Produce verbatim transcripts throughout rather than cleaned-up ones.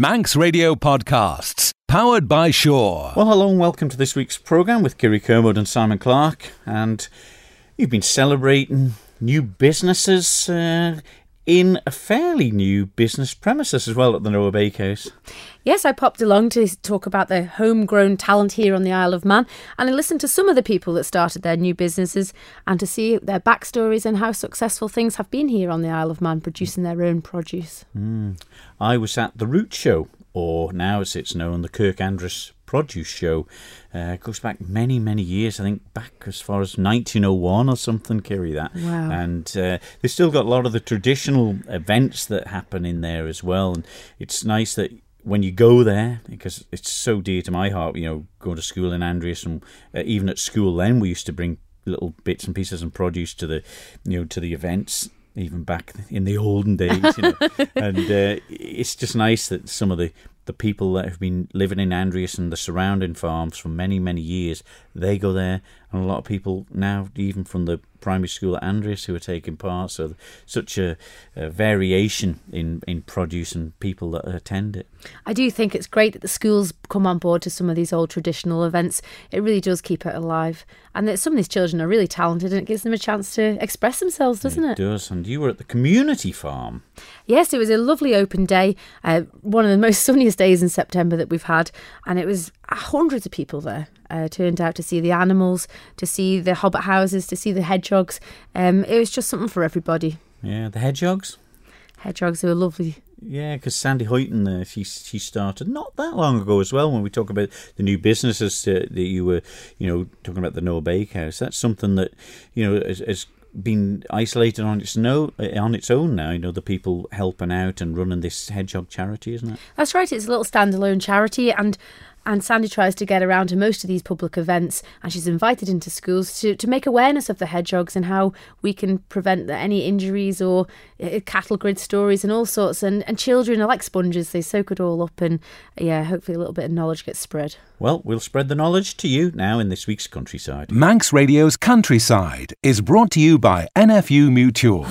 Manx Radio Podcasts, powered by Shaw. Well, hello and welcome to this week's programme with Kiri Kermode and Simon Clark. And you've been celebrating new businesses uh, in a fairly new business premises as well at the Noah Bakehouse. Yes, I popped along to talk about the homegrown talent here on the Isle of Man, and I listened to some of the people that started their new businesses and to see their backstories and how successful things have been here on the Isle of Man producing their own produce. Mm. I was at the Root Show, or now as it's known, the Kirk Andreas Produce Show. Uh, it goes back many, many years, I think back as far as nineteen oh one or something, Kiri, that. Wow. And uh, they've still got a lot of the traditional events that happen in there as well. And it's nice that when you go there, because it's so dear to my heart, you know, going to school in Andreas, and uh, even at school then we used to bring little bits and pieces and produce to the, you know, to the events, even back in the olden days, you know. And uh, it's just nice that some of the, the people that have been living in Andreas and the surrounding farms for many, many years, they go there, and a lot of people now, even from the primary school at Andreas, who are taking part. So such a, a variation in, in produce and people that attend it. I do think it's great that the schools come on board to some of these old traditional events. It really does keep it alive, and that some of these children are really talented, and it gives them a chance to express themselves, doesn't it? It does. And you were at the community farm. Yes, it was a lovely open day, uh, one of the most sunniest days in September that we've had, and it was hundreds of people there. Uh, turned out to see the animals, to see the hobbit houses, to see the hedgehogs. Um, it was just something for everybody. Yeah, the hedgehogs? Hedgehogs are lovely. Yeah, because Sandy Hoyton, uh, she she started not that long ago as well. When we talk about the new businesses uh, that you were, you know, talking about the Noah Bakehouse, that's something that, you know, as, as been isolated on its no on its own now. You know, the people helping out and running this hedgehog charity, isn't it? That's right. It's a little standalone charity, and and Sandy tries to get around to most of these public events, and she's invited into schools to to make awareness of the hedgehogs and how we can prevent any injuries or uh, cattle grid stories and all sorts. And and children are like sponges; they soak it all up, and yeah, hopefully a little bit of knowledge gets spread. Well, we'll spread the knowledge to you now in this week's Countryside. Manx Radio's Countryside is brought to you by N F U Mutual.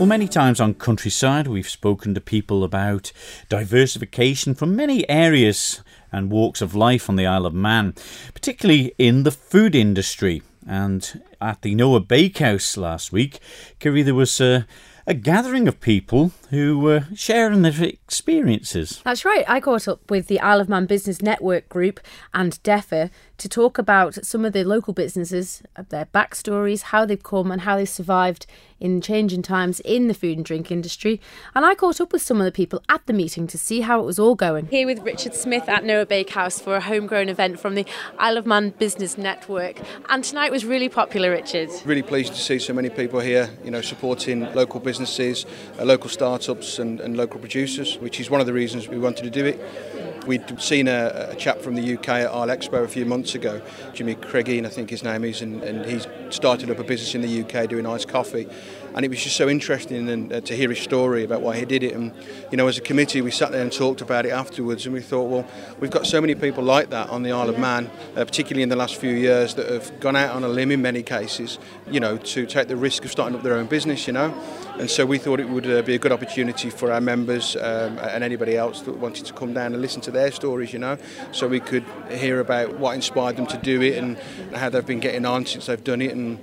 Well, many times on Countryside we've spoken to people about diversification from many areas and walks of life on the Isle of Man, particularly in the food industry. And at the Noah Bakehouse last week, Kiri, there was a A gathering of people who were sharing their experiences. That's right. I caught up with the Isle of Man Business Network Group and DEFA to talk about some of the local businesses, their backstories, how they've come and how they've survived in changing times in the food and drink industry. And I caught up with some of the people at the meeting to see how it was all going. Here with Richard Smith at Noah Bakehouse for a homegrown event from the Isle of Man Business Network. And tonight was really popular, Richard. Really pleased to see so many people here, you know, supporting local businesses. businesses, uh, local startups and, and local producers, which is one of the reasons we wanted to do it. We'd seen a, a chap from the U K at Isle Expo a few months ago, Jimmy Craigie, I think his name is, and, and he's started up a business in the U K doing iced coffee, and it was just so interesting and, uh, to hear his story about why he did it. And you know, as a committee we sat there and talked about it afterwards, and we thought, well, we've got so many people like that on the Isle of Man, uh, particularly in the last few years, that have gone out on a limb in many cases, you know, to take the risk of starting up their own business, you know. And so we thought it would uh, be a good opportunity for our members um, and anybody else that wanted to come down and listen to their stories, you know, so we could hear about what inspired them to do it and how they've been getting on since they've done it, and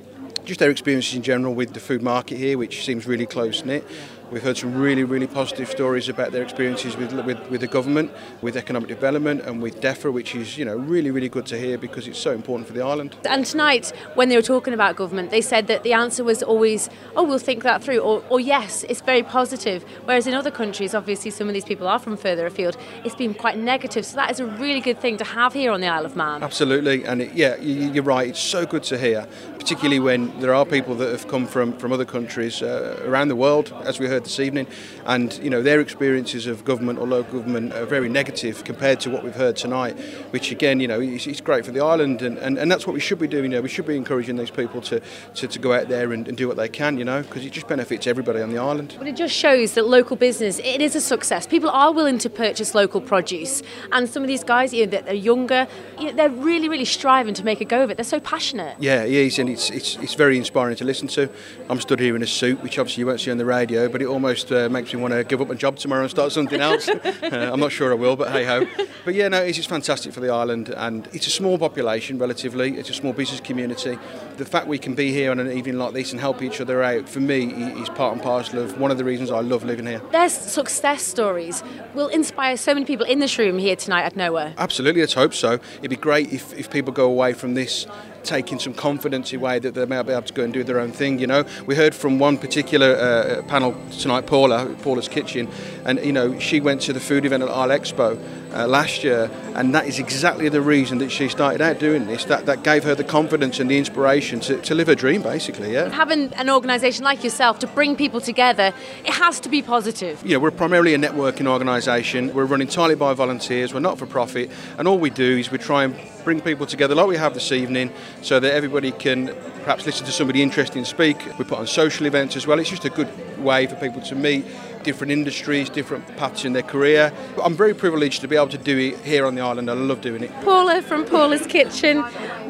just their experiences in general with the food market here, which seems really close-knit. We've heard some really, really positive stories about their experiences with, with with the government, with economic development and with DEFA, which is, you know, really, really good to hear because it's so important for the island. And tonight, when they were talking about government, they said that the answer was always, oh, we'll think that through, or, or yes, it's very positive. Whereas in other countries, obviously, some of these people are from further afield, it's been quite negative. So that is a really good thing to have here on the Isle of Man. Absolutely. And it, yeah, you're right. It's so good to hear, particularly when there are people that have come from, from other countries uh, around the world, as we heard heard this evening, and you know their experiences of government or local government are very negative compared to what we've heard tonight, which again, you know, it's, it's great for the island, and, and, and that's what we should be doing. You know, we should be encouraging these people to, to, to go out there and, and do what they can, you know, because it just benefits everybody on the island. But it just shows that local business, it is a success. People are willing to purchase local produce, and some of these guys, you know, that they're younger, you know, they're really, really striving to make a go of it. They're so passionate. Yeah, it is, and it's it's it's very inspiring to listen to. I'm stood here in a suit, which obviously you won't see on the radio, but it almost uh, makes me want to give up my job tomorrow and start something else. uh, I'm not sure I will, but hey ho. But yeah, no, it's, it's fantastic for the island, and it's a small population relatively. It's a small business community. The fact we can be here on an evening like this and help each other out, for me, is part and parcel of one of the reasons I love living here. Their success stories will inspire so many people in this room here tonight at Noah. Absolutely, let's hope so. It'd be great if, if people go away from this taking some confidence away that they may be able to go and do their own thing, you know. We heard from one particular uh, panel tonight, Paula, Paula's Kitchen, and, you know, she went to the food event at Isle Expo uh, last year, and that is exactly the reason that she started out doing this. That that gave her the confidence and the inspiration to, to live her dream, basically, yeah. Having an organisation like yourself to bring people together, it has to be positive. You know, we're primarily a networking organisation. We're run entirely by volunteers. We're not for profit, and all we do is we try and bring people together like we have this evening, so that everybody can perhaps listen to somebody interesting speak. We put on social events as well. It's just a good way for people to meet different industries, different paths in their career. I'm very privileged to be able to do it here on the island. I love doing it. Paula from Paula's Kitchen,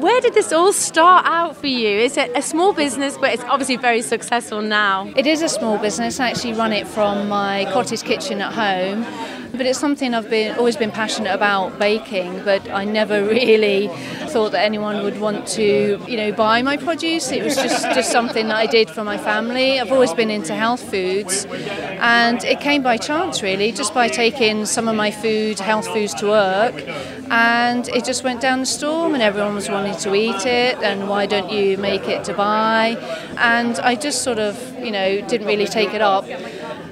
where did this all start out for you? Is it a small business, but it's obviously very successful now? It is a small business. I actually run it from my cottage kitchen at home. But it's something I've been always been passionate about, baking, but I never really thought that anyone would want to, you know, buy my produce. It was just, just something that I did for my family. I've always been into health foods, and it came by chance, really, just by taking some of my food, health foods, to work, and it just went down the storm, and everyone was wanting to eat it, and why don't you make it to buy? And I just sort of, you know, didn't really take it up.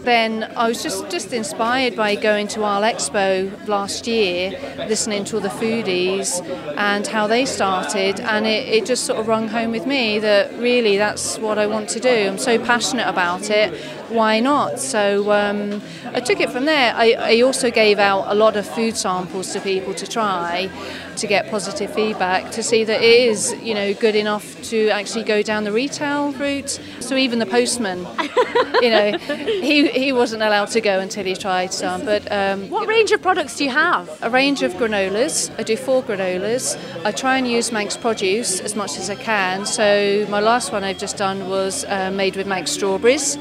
Then I was just, just inspired by going to Isle Expo last year, listening to all the foodies and how they started, and it, it just sort of rung home with me that really that's what I want to do. I'm so passionate about it, why not? So um, I took it from there. I, I also gave out a lot of food samples to people to try, to get positive feedback, to see that it is, you know, good enough to actually go down the retail route. So even the postman, you know, he he wasn't allowed to go until he tried some. But um, what range of products do you have? A range of granolas. I do four granolas. I try and use Manx produce as much as I can. So my last one I've just done was uh, made with Manx strawberries.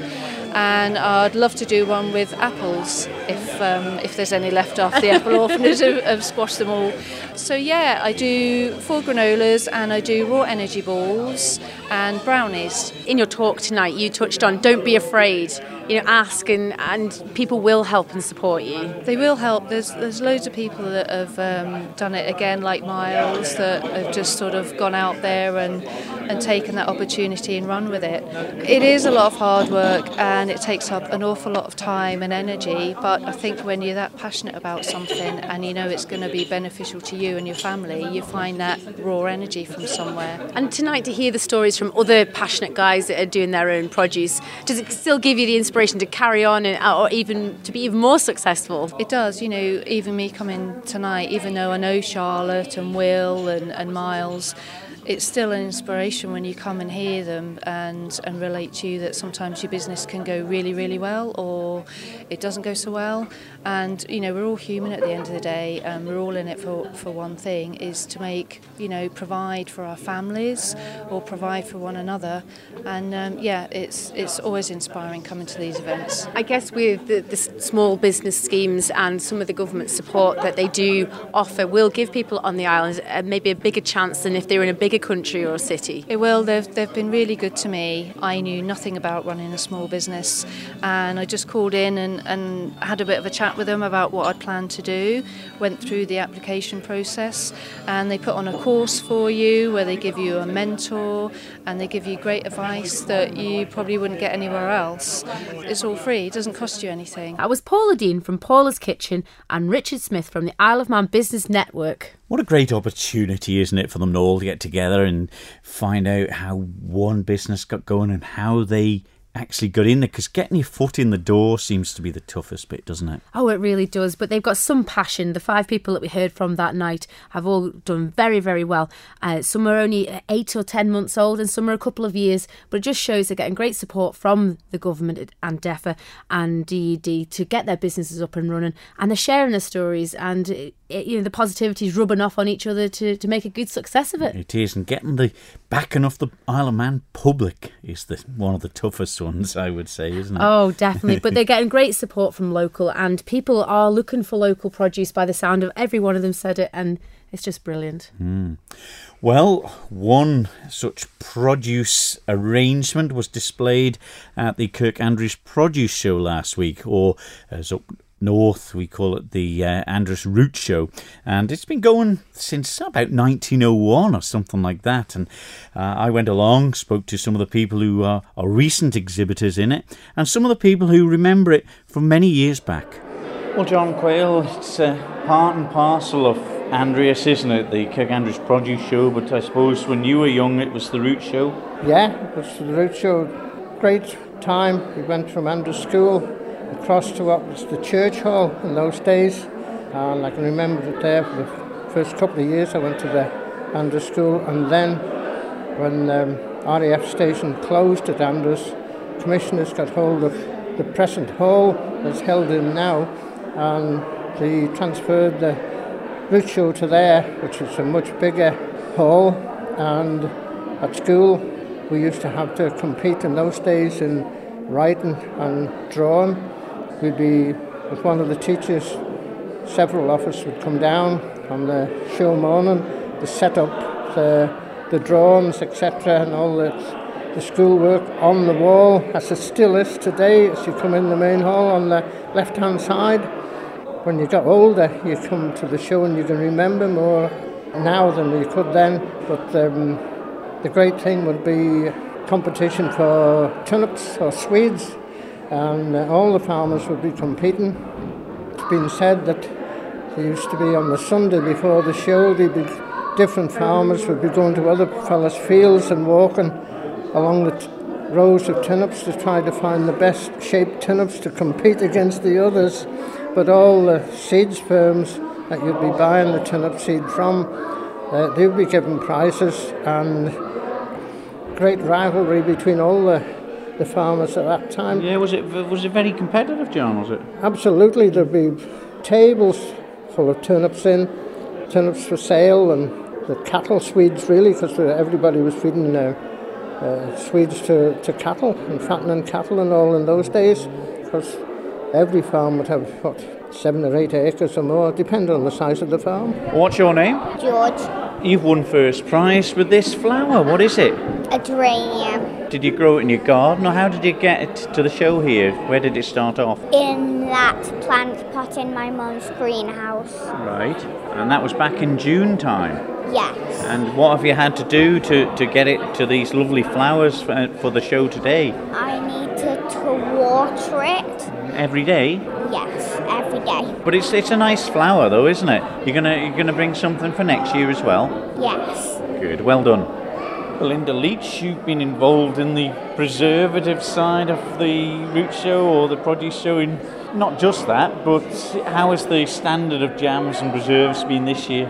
And I'd love to do one with apples, if um, if there's any left after the apple orphanage have, have squashed them all. So yeah, I do four granolas, and I do raw energy balls and brownies. In your talk tonight, you touched on don't be afraid. You know, ask, and, and people will help and support you. They will help. There's there's loads of people that have um, done it again, like Miles, that have just sort of gone out there and, and taken that opportunity and run with it. It is a lot of hard work, and it takes up an awful lot of time and energy, but I think when you're that passionate about something and you know it's going to be beneficial to you and your family, you find that raw energy from somewhere. And tonight to hear the stories from other passionate guys that are doing their own produce, does it still give you the inspiration to carry on, and, or even to be even more successful? It does, you know, even me coming tonight, even though I know Charlotte and Will and, and Miles, it's still an inspiration when you come and hear them and, and relate to you that sometimes your business can go really, really well, or it doesn't go so well. And, you know, we're all human at the end of the day, and we're all in it for, for one thing, is to make, you know, provide for our families or provide for one another. And, um, yeah, it's it's always inspiring coming to these events. I guess with the, the small business schemes and some of the government support that they do offer will give people on the island uh, maybe a bigger chance than if they were in a bigger country or a city. It will. They've, they've been really good to me. I knew nothing about running a small business, and I just called in and, and had a bit of a chat with them about what I'd planned to do, went through the application process, and they put on a course for you where they give you a mentor and they give you great advice that you probably wouldn't get anywhere else. It's all free. It doesn't cost you anything. I was Paula Dean from Paula's Kitchen and Richard Smith from the Isle of Man Business Network. What a great opportunity, isn't it, for them all to get together and find out how one business got going and how they actually got in there, because getting your foot in the door seems to be the toughest bit, doesn't it? Oh, it really does. But they've got some passion. The five people that we heard from that night have all done very, very well. Uh, some are only eight or ten months old and some are a couple of years. But it just shows they're getting great support from the government and DEFA and D E D to get their businesses up and running. And they're sharing their stories, and it, it, you know, the positivity is rubbing off on each other to, to make a good success of it. It is. And getting the backing off the Isle of Man public is the, one of the toughest ones, I would say, isn't it? Oh, definitely. But they're getting great support from local, and people are looking for local produce by the sound of every one of them said it, and it's just brilliant. Mm. Well, one such produce arrangement was displayed at the Kirk Andreas Produce Show last week, or as up north we call it the uh, Andreas Root Show, and it's been going since about nineteen oh one or something like that. And uh, I went along, spoke to some of the people who are, are recent exhibitors in it, and some of the people who remember it from many years back. Well, John Quayle, it's uh, part and parcel of Andreas, isn't it, the Kirk Andreas Produce Show? But I suppose when you were young it was the Root Show. Yeah, it was the Root Show. Great time. We went from Andreas School across to what was the church hall in those days, and I can remember it there for the first couple of years I went to the Andreas School. And then when um, R A F station closed at Andreas, commissioners got hold of the present hall that's held in now, and they transferred the Root Show to there, which is a much bigger hall. And at school we used to have to compete in those days in writing and drawing. We'd be with one of the teachers, several of us would come down on the show morning to set up the, the drawings, etc., and all the, the schoolwork on the wall, as it still is today. As you come in the main hall on the left hand side, when you got older you come to the show and you can remember more now than you could then. But um, the great thing would be competition for turnips or swedes, and uh, all the farmers would be competing. It's been said that there used to be on the Sunday before the show, there'd be different farmers would be going to other fellas' fields and walking along the t- rows of turnips to try to find the best shaped turnips to compete against the others. But all the seeds firms that you'd be buying the turnip seed from, uh, they'd be given prizes, and great rivalry between all the, the farmers at that time. Yeah, was it was it very competitive, John, was it? Absolutely. There'd be tables full of turnips in, turnips for sale, and the cattle swedes really, because everybody was feeding their uh, swedes to, to cattle and fattening cattle and all in those days, because every farm would have, what, seven or eight acres or more, depending on the size of the farm. What's your name? George. You've won first prize with this flower. What is it? A geranium. Did you grow it in your garden, or how did you get it to the show here? Where did it start off? In that plant pot in my mum's greenhouse. Right, and that was back in June time? Yes. And what have you had to do to, to get it to these lovely flowers for, for the show today? I need to, to water it. Every day? Yes, every day. But it's it's a nice flower though, isn't it? You're gonna you're gonna bring something for next year as well? Yes. Good, well done. Belinda Leach, you've been involved in the preservative side of the Root Show or the Produce Show, in not just that, but how has the standard of jams and preserves been this year?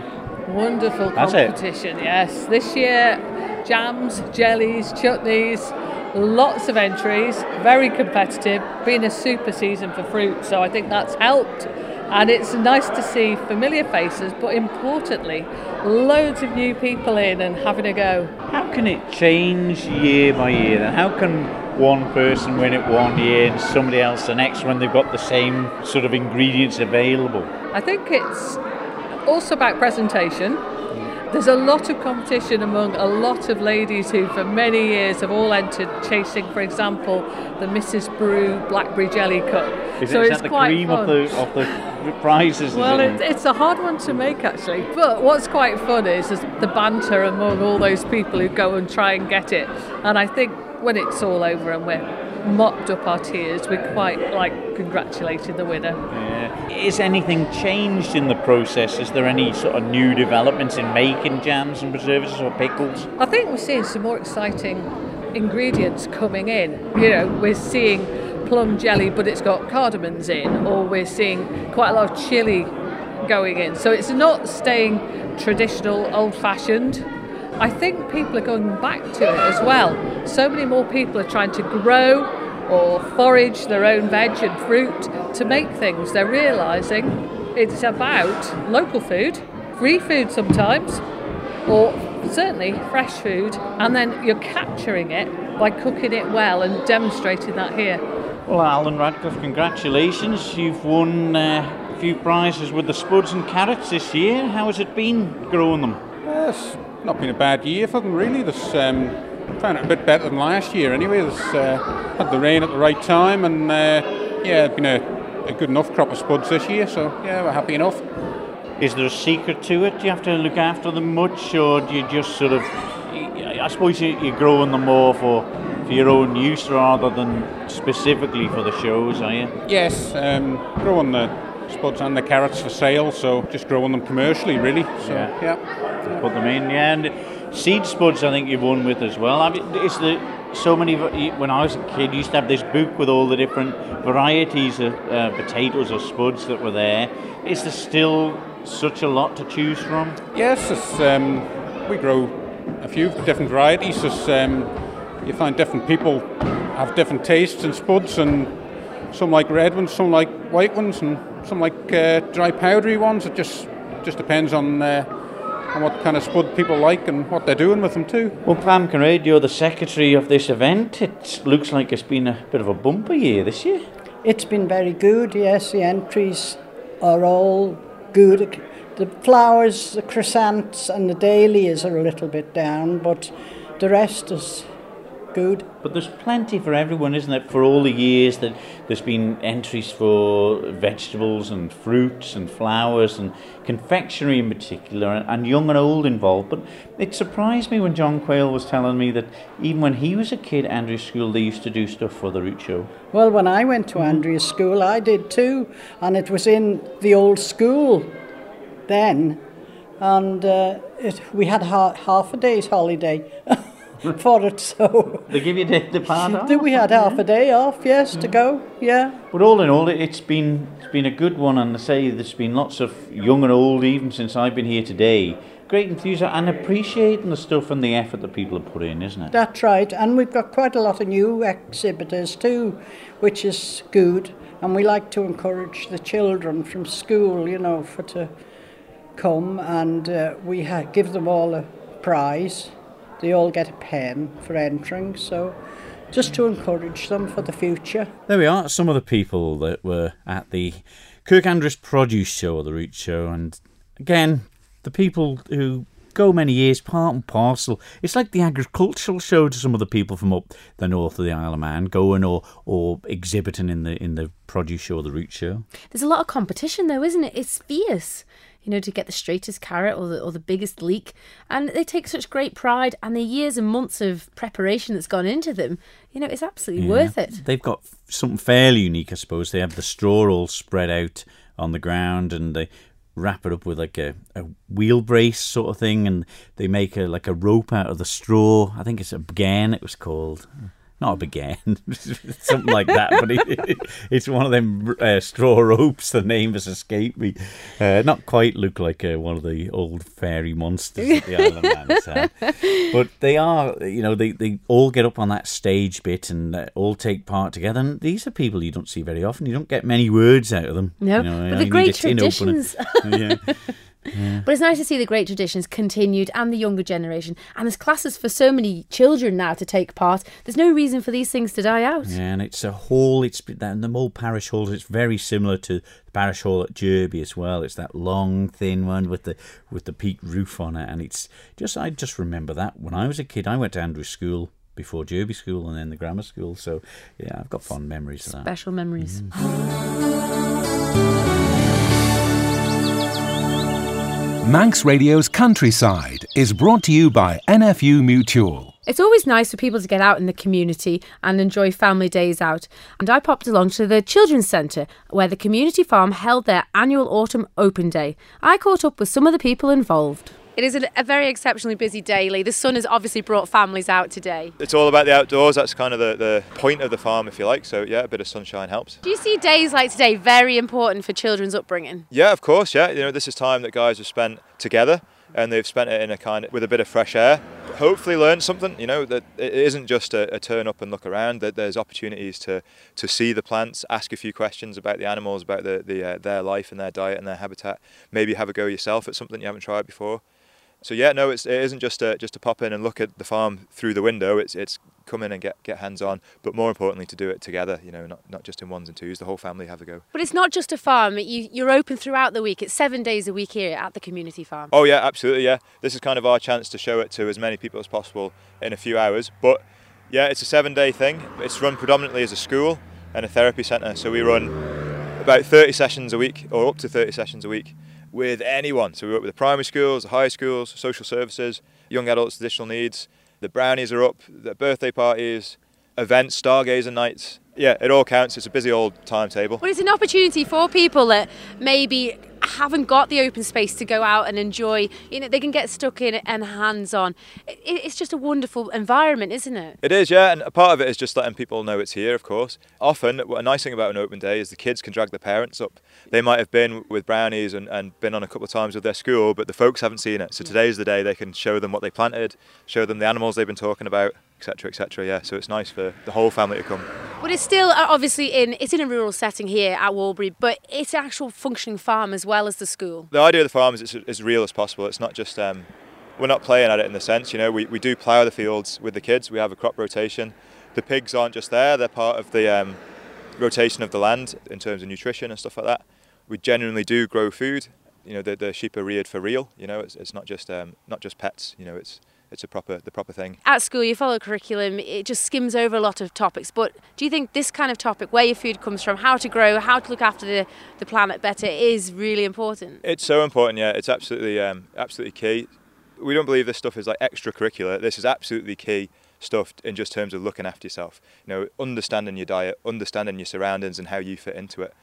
Wonderful competition, yes. This year, jams, jellies, chutneys, lots of entries, very competitive, been a super season for fruit, so I think that's helped. And it's nice to see familiar faces, but importantly, loads of new people in and having a go. How can it change year by year then? How can one person win it one year and somebody else the next when they've got the same sort of ingredients available? I think it's also about presentation. There's a lot of competition among a lot of ladies who for many years have all entered chasing, for example, the Missus Brew Blackberry Jelly Cup. Is, so it, is it's that the quite cream fun. of the, of the prizes? Well, it? it's a hard one to make actually, but what's quite fun is, is the banter among all those people who go and try and get it. And I think when it's all over and we're mopped up our tears, we quite like congratulated the winner. Yeah. Is anything changed in the process? Is there any sort of new developments in making jams and preserves or pickles? I think we're seeing some more exciting ingredients coming in. You know, we're seeing plum jelly, but it's got cardamoms in, or we're seeing quite a lot of chili going in. So it's not staying traditional, old-fashioned. I think people are going back to it as well. So many more people are trying to grow or forage their own veg and fruit to make things. They're realising it's about local food, free food sometimes, or certainly fresh food, and then you're capturing it by cooking it well and demonstrating that here. Well, Alan Radcliffe, congratulations. You've won uh, a few prizes with the spuds and carrots this year. How has it been growing them? Uh, it's not been a bad year for them, really. This, um, found it a bit better than last year anyway. This, uh, had the rain at the right time, and uh, yeah, it's been a, a good enough crop of spuds this year, so yeah, we're happy enough. Is there a secret to it? Do you have to look after them much, or do you just sort of, I suppose you're growing them more for, for your own use rather than specifically for the shows, are you? Yes, um, growing the spuds and the carrots for sale, so just growing them commercially really. So, yeah, yeah. Put them in, yeah. And seed spuds I think you've won with as well. I mean, it's the, so many, when I was a kid you used to have this book with all the different varieties of uh, potatoes or spuds that were there. Is there still such a lot to choose from? Yes, it's, um, we grow a few different varieties. It's, um, you find different people have different tastes in spuds, and some like red ones, some like white ones, and some like uh, dry powdery ones. It just just depends on uh, on what kind of spud people like and what they're doing with them too. Well, Pam Conrad, you're the secretary of this event. It looks like it's been a bit of a bumper year this year. It's been very good, yes. The entries are all good. The flowers, the chrysants and the dahlias are a little bit down, but the rest is good. But there's plenty for everyone, isn't it? For all the years that there's been entries for vegetables and fruits and flowers and confectionery in particular, and young and old involved. But it surprised me when John Quayle was telling me that even when he was a kid at Andrews School, they used to do stuff for the Root Show. Well, when I went to Andrews School, I did too, and it was in the old school then, and uh, it, we had ha half a day's holiday. For it, so they give you the, the part off. We had half yeah. a day off, yes, yeah. to go, yeah. But all in all, it's been it's been a good one, and I say there's been lots of young and old, even since I've been here today. Great enthusiasm and appreciating the stuff and the effort that people have put in, isn't it? That's right, and we've got quite a lot of new exhibitors too, which is good. And we like to encourage the children from school, you know, for to come, and uh, we ha give them all a prize. They all get a pen for entering, so just to encourage them for the future. There we are, some of the people that were at the Kirk Andreas Produce Show or the Root Show, and again, the people who go many years, part and parcel. It's like the agricultural show to some of the people from up the north of the Isle of Man, going or or exhibiting in the in the Produce Show or the Root Show. There's a lot of competition though, isn't it? It's fierce. You know, to get the straightest carrot or the, or the biggest leek. And they take such great pride, and the years and months of preparation that's gone into them, you know, it's absolutely yeah. worth it. They've got something fairly unique, I suppose. They have the straw all spread out on the ground, and they wrap it up with like a, a wheel brace sort of thing, and they make a, like a rope out of the straw. I think it's a began, it was called. Not a began, something like that, but it, it, it's one of them uh, straw ropes, the name has escaped me. Uh, not quite look like uh, one of the old fairy monsters at the Isle of Man, so. But they are, you know, they, they all get up on that stage bit and uh, all take part together. And these are people you don't see very often. You don't get many words out of them. No, you know, but the great traditions. Yeah. Yeah. But it's nice to see the great traditions continued and the younger generation. And there's classes for so many children now to take part. There's no reason for these things to die out. Yeah, and it's a hall, it's the old parish hall, it's very similar to the parish hall at Derby as well. It's that long, thin one with the with the peaked roof on it. And it's just, I just remember that when I was a kid, I went to Andrews School before Derby School and then the grammar school. So, yeah, I've got fond memories of that. Special memories. Mm. Manx Radio's Countryside is brought to you by N F U Mutual. It's always nice for people to get out in the community and enjoy family days out. And I popped along to the Children's Centre, where the community farm held their annual Autumn Open Day. I caught up with some of the people involved. It is a very exceptionally busy day, Lee. The sun has obviously brought families out today. It's all about the outdoors. That's kind of the, the point of the farm, if you like. So, yeah, a bit of sunshine helps. Do you see days like today very important for children's upbringing? Yeah, of course, yeah. You know, this is time that guys have spent together, and they've spent it in a kind of, with a bit of fresh air. Hopefully learn something, you know, that it isn't just a, a turn up and look around, that there's opportunities to, to see the plants, ask a few questions about the animals, about the, the, uh, their life and their diet and their habitat. Maybe have a go yourself at something you haven't tried before. So yeah, no, it's, it isn't just a, just to pop in and look at the farm through the window. It's, it's come in and get, get hands on, but more importantly to do it together, you know, not, not just in ones and twos, the whole family have a go. But it's not just a farm, you, you're open throughout the week. It's seven days a week here at the community farm. Oh yeah, absolutely, yeah. This is kind of our chance to show it to as many people as possible in a few hours. But yeah, it's a seven day thing. It's run predominantly as a school and a therapy centre. So we run about thirty sessions a week, or up to thirty sessions a week, with anyone. So we work with the primary schools, the high schools, social services, young adults, additional needs. The brownies are up, the birthday parties, events, stargazer nights. Yeah, it all counts. It's a busy old timetable. Well, it's an opportunity for people that maybe haven't got the open space to go out and enjoy. You know, they can get stuck in and hands-on. It's just a wonderful environment, isn't it? It is, yeah, and a part of it is just letting people know it's here, of course. Often, a nice thing about an open day is the kids can drag their parents up. They might have been with brownies and, and been on a couple of times with their school, but the folks haven't seen it. So today's the day they can show them what they planted, show them the animals they've been talking about, etc, et cetera. Yeah, so it's nice for the whole family to come. But it's still obviously in it's in a rural setting here at Walbury, but it's an actual functioning farm as well as the school. The idea of the farm is it's as real as possible. It's not just um, we're not playing at it in the sense, you know, we, we do plough the fields with the kids. We have a crop rotation. The pigs aren't just there; they're part of the um, rotation of the land in terms of nutrition and stuff like that. We genuinely do grow food. You know, the, the sheep are reared for real. You know, it's, it's not just um, not just pets. You know, it's. It's a proper, the proper thing. At school you follow curriculum, it just skims over a lot of topics, but do you think this kind of topic, where your food comes from, how to grow, how to look after the, the planet better, is really important? It's so important, yeah. It's absolutely, um, absolutely key. We don't believe this stuff is like extracurricular. This is absolutely key stuff in just terms of looking after yourself. You know, understanding your diet, understanding your surroundings and how you fit into it.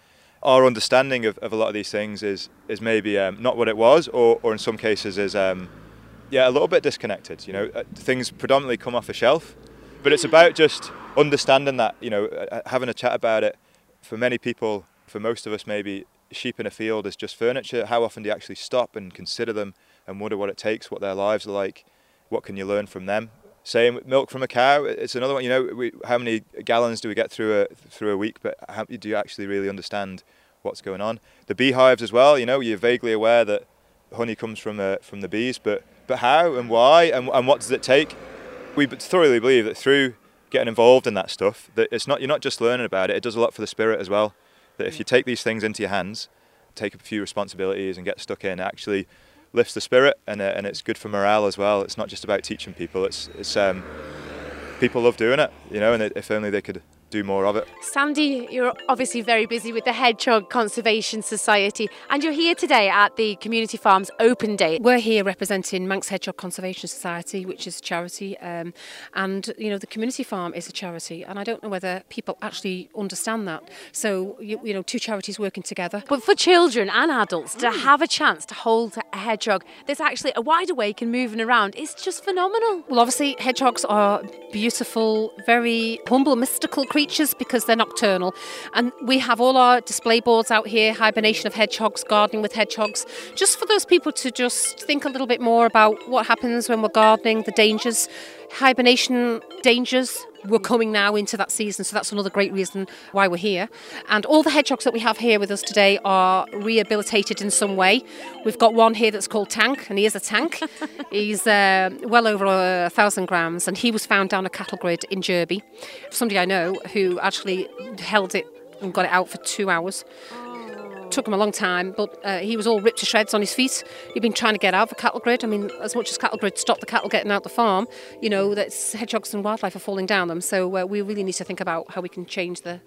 Our understanding of, of a lot of these things is, is maybe um, not what it was, or, or in some cases is... Um, Yeah, a little bit disconnected, you know, things predominantly come off a shelf, but it's about just understanding that, you know, having a chat about it. For many people, for most of us maybe, sheep in a field is just furniture. How often do you actually stop and consider them and wonder what it takes, what their lives are like, what can you learn from them? Same with milk from a cow, it's another one, you know, we, how many gallons do we get through a, through a week, but how, do you actually really understand what's going on? The beehives as well, you know, you're vaguely aware that honey comes from, uh, from the bees, but But how and why and, and what does it take? We thoroughly believe that through getting involved in that stuff, that it's not, you're not just learning about it, it does a lot for the spirit as well. That if you take these things into your hands, take a few responsibilities and get stuck in, it actually lifts the spirit and, uh, and it's good for morale as well. It's not just about teaching people, it's, it's um, people love doing it, you know, and if only they could do more of it. Sandy, you're obviously very busy with the Hedgehog Conservation Society, and you're here today at the Community Farm's Open Day. We're here representing Manx Hedgehog Conservation Society, which is a charity, um, and you know the Community Farm is a charity, and I don't know whether people actually understand that. So you, you know, two charities working together. But for children and adults to mm. have a chance to hold a hedgehog that's actually wide awake and moving around is just phenomenal. Well, obviously hedgehogs are beautiful, very humble, mystical creatures, because they're nocturnal, and we have all our display boards out here, hibernation of hedgehogs, gardening with hedgehogs, just for those people to just think a little bit more about what happens when we're gardening, the dangers, hibernation dangers. We're coming now into that season, so that's another great reason why we're here. And all the hedgehogs that we have here with us today are rehabilitated in some way. We've got one here that's called Tank, and he is a tank. He's uh, well over a thousand grams, and he was found down a cattle grid in Derby. Somebody I know who actually held it and got it out for two hours. Took him a long time, but uh, he was all ripped to shreds on his feet. He'd been trying to get out of a cattle grid. I mean, as much as cattle grid stopped the cattle getting out the farm, you know, that's hedgehogs and wildlife are falling down them. So uh, we really need to think about how we can change the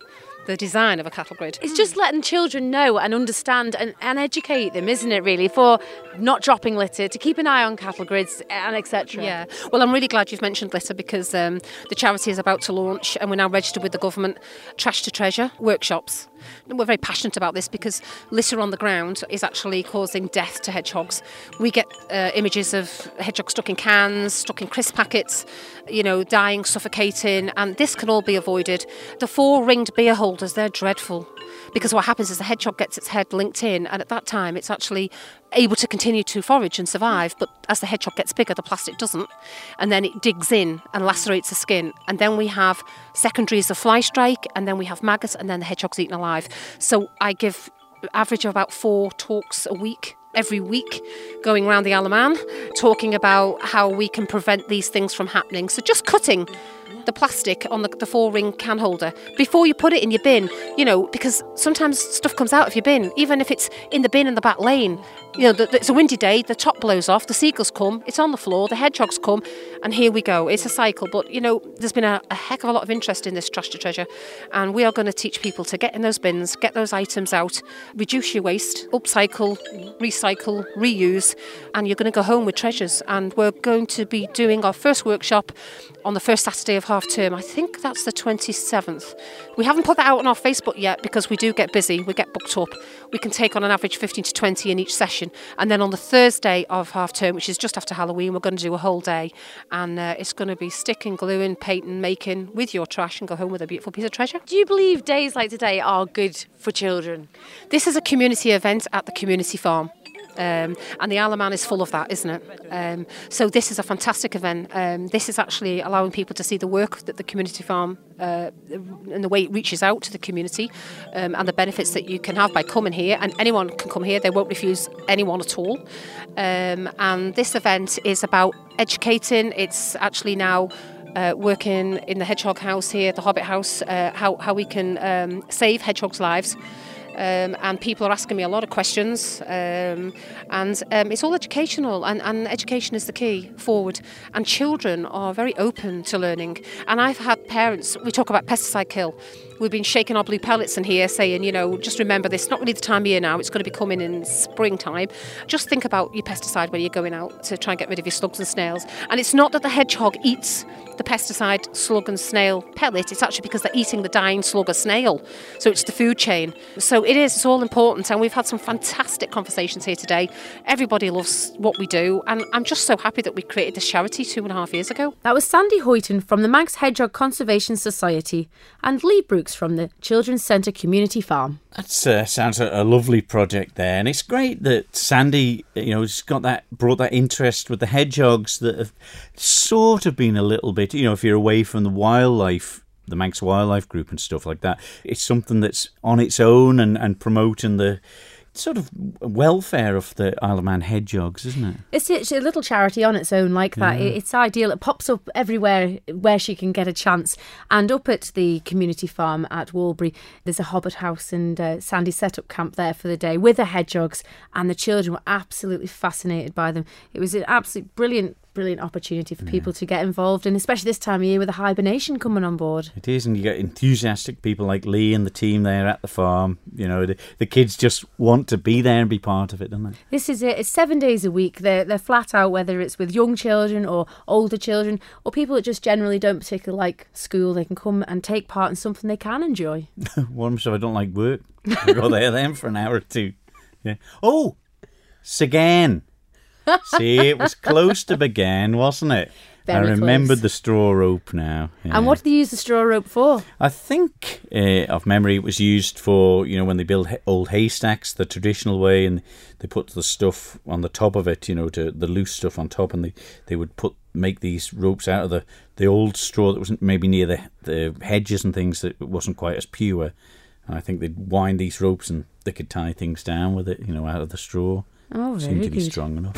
the design of a cattle grid. It's just letting children know and understand and, and educate them, isn't it, really, for not dropping litter, to keep an eye on cattle grids and et cetera. Yeah. Well, I'm really glad you've mentioned litter because um, the charity is about to launch, and we're now registered with the government, Trash to Treasure Workshops. And we're very passionate about this because litter on the ground is actually causing death to hedgehogs. We get uh, images of hedgehogs stuck in cans, stuck in crisp packets, you know, dying, suffocating, and this can all be avoided. The four-ringed beer holders, they're dreadful because what happens is the hedgehog gets its head linked in, and at that time it's actually able to continue to forage and survive, but as the hedgehog gets bigger the plastic doesn't, and then it digs in and lacerates the skin, and then we have secondaries of fly strike, and then we have maggots, and then the hedgehog's eaten alive. So I give an average of about four talks a week, every week, going around the Isle of Man talking about how we can prevent these things from happening. So just cutting the plastic on the, the four-ring can holder before you put it in your bin, you know, because sometimes stuff comes out of your bin, even if it's in the bin in the back lane. You know, the, the, it's a windy day, the top blows off, the seagulls come, it's on the floor, the hedgehogs come, and here we go. It's a cycle. But, you know, there's been a, a heck of a lot of interest in this Trash to Treasure, and we are going to teach people to get in those bins, get those items out, reduce your waste, upcycle, recycle, reuse, and you're going to go home with treasures. And we're going to be doing our first workshop on the first Saturday of half term. I think that's the twenty-seventh. We haven't put that out on our Facebook yet because we do get busy, we get booked up. We can take on an average fifteen to twenty in each session. And then on the Thursday of half term, which is just after Halloween, we're going to do a whole day, and uh, it's going to be sticking, gluing, painting, making with your trash and go home with a beautiful piece of treasure. Do you believe days like today are good for children? This is a community event at the community farm. Um, and the Isle of Man is full of that, isn't it? Um, so this is a fantastic event. Um, this is actually allowing people to see the work that the community farm uh, and the way it reaches out to the community, um, and the benefits that you can have by coming here. And anyone can come here. They won't refuse anyone at all. Um, and this event is about educating. It's actually now Uh, working in the Hedgehog House here, the Hobbit House, uh, how, how we can um, save hedgehogs' lives. Um, and people are asking me a lot of questions, um, and um, it's all educational, and, and education is the key forward, and children are very open to learning. And I've had parents, we talk about pesticide kill, we've been shaking our blue pellets in here saying, you know, just remember this, not really the time of year now, it's going to be coming in springtime, just think about your pesticide when you're going out to try and get rid of your slugs and snails. And it's not that the hedgehog eats the pesticide slug and snail pellet, it's actually because they're eating the dying slug or snail, so it's the food chain. So it is, it's all important, and we've had some fantastic conversations here today. Everybody loves what we do, and I'm just so happy that we created this charity two and a half years ago. That was Sandy Hoyton from the Manx Hedgehog Conservation Society and Lee Brooks from the Children's Centre Community Farm. That uh, sounds a, a lovely project there, and it's great that Sandy, you know, has got that, brought that interest with the hedgehogs that have sort of been a little bit, you know, if you're away from the wildlife, the Manx Wildlife Group and stuff like that, it's something that's on its own, and, and promoting the sort of welfare of the Isle of Man hedgehogs, isn't it? It's, it's a little charity on its own like that. Yeah. It's ideal. It pops up everywhere where she can get a chance. And up at the community farm at Walbury, there's a Hobbit House, and uh, Sandy set up camp there for the day with the hedgehogs, and the children were absolutely fascinated by them. It was an absolutely brilliant brilliant opportunity for people yeah. to get involved, and especially this time of year with the hibernation coming on board. It is, and you get enthusiastic people like Lee and the team there at the farm. You know, the, the kids just want to be there and be part of it, don't they? This is it. It's seven days a week. They're, they're flat out, whether it's with young children or older children or people that just generally don't particularly like school. They can come and take part in something they can enjoy. Well, I'm sure I don't like work. I go there then for an hour or two. Yeah. Oh, Sagan. See, it was close to began, wasn't it? Very I remembered close. The straw rope now. Yeah. And what did they use the straw rope for? I think, uh, of memory, it was used for, you know, when they build old haystacks, the traditional way, and they put the stuff on the top of it, you know, to the loose stuff on top, and they, they would put make these ropes out of the, the old straw that wasn't maybe near the, the hedges and things that wasn't quite as pure. And I think they'd wind these ropes and they could tie things down with it, you know, out of the straw. Oh, seem to be good. Strong enough.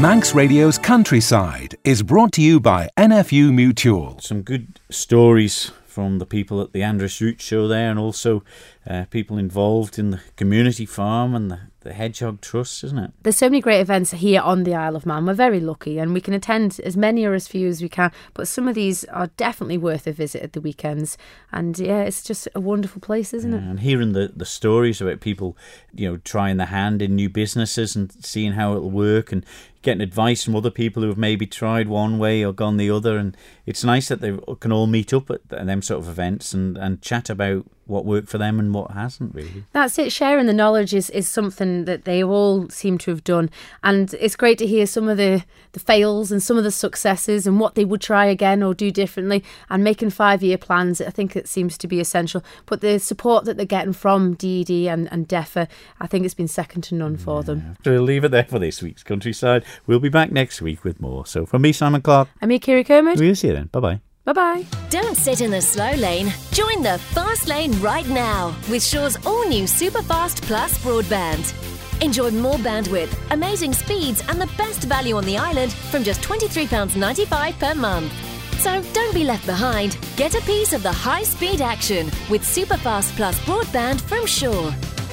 Manx Radio's Countryside is brought to you by N F U Mutual. Some good stories from the people at the Andreas Root Show there, and also uh, people involved in the community farm and the, the Hedgehog Trust, isn't it? There's so many great events here on the Isle of Man. We're very lucky and we can attend as many or as few as we can, but some of these are definitely worth a visit at the weekends. And yeah, it's just a wonderful place, isn't yeah, it? And hearing the, the stories about people, you know, trying their hand in new businesses and seeing how it'll work and getting advice from other people who have maybe tried one way or gone the other. And it's nice that they can all meet up at them sort of events and, and chat about what worked for them and what hasn't, really. That's it. Sharing the knowledge is, is something that they all seem to have done. And it's great to hear some of the, the fails and some of the successes and what they would try again or do differently, and making five-year plans. I think it seems to be essential. But the support that they're getting from D E D and, and DEFA, I think it's been second to none for yeah. them. So we'll leave it there for this week's Countryside. We'll be back next week with more. So from me, Simon Clark. And me, Kiri Kermode. We'll see you then. Bye-bye. Bye-bye. Don't sit in the slow lane. Join the fast lane right now with Shaw's all-new Superfast Plus Broadband. Enjoy more bandwidth, amazing speeds and the best value on the island from just twenty-three pounds ninety-five per month. So don't be left behind. Get a piece of the high-speed action with Superfast Plus Broadband from Shaw.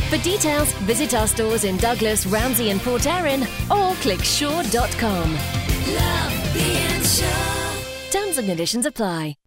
For details, visit our stores in Douglas, Ramsey and Port Erin or click shaw dot com. Love being Shaw. Terms and conditions apply.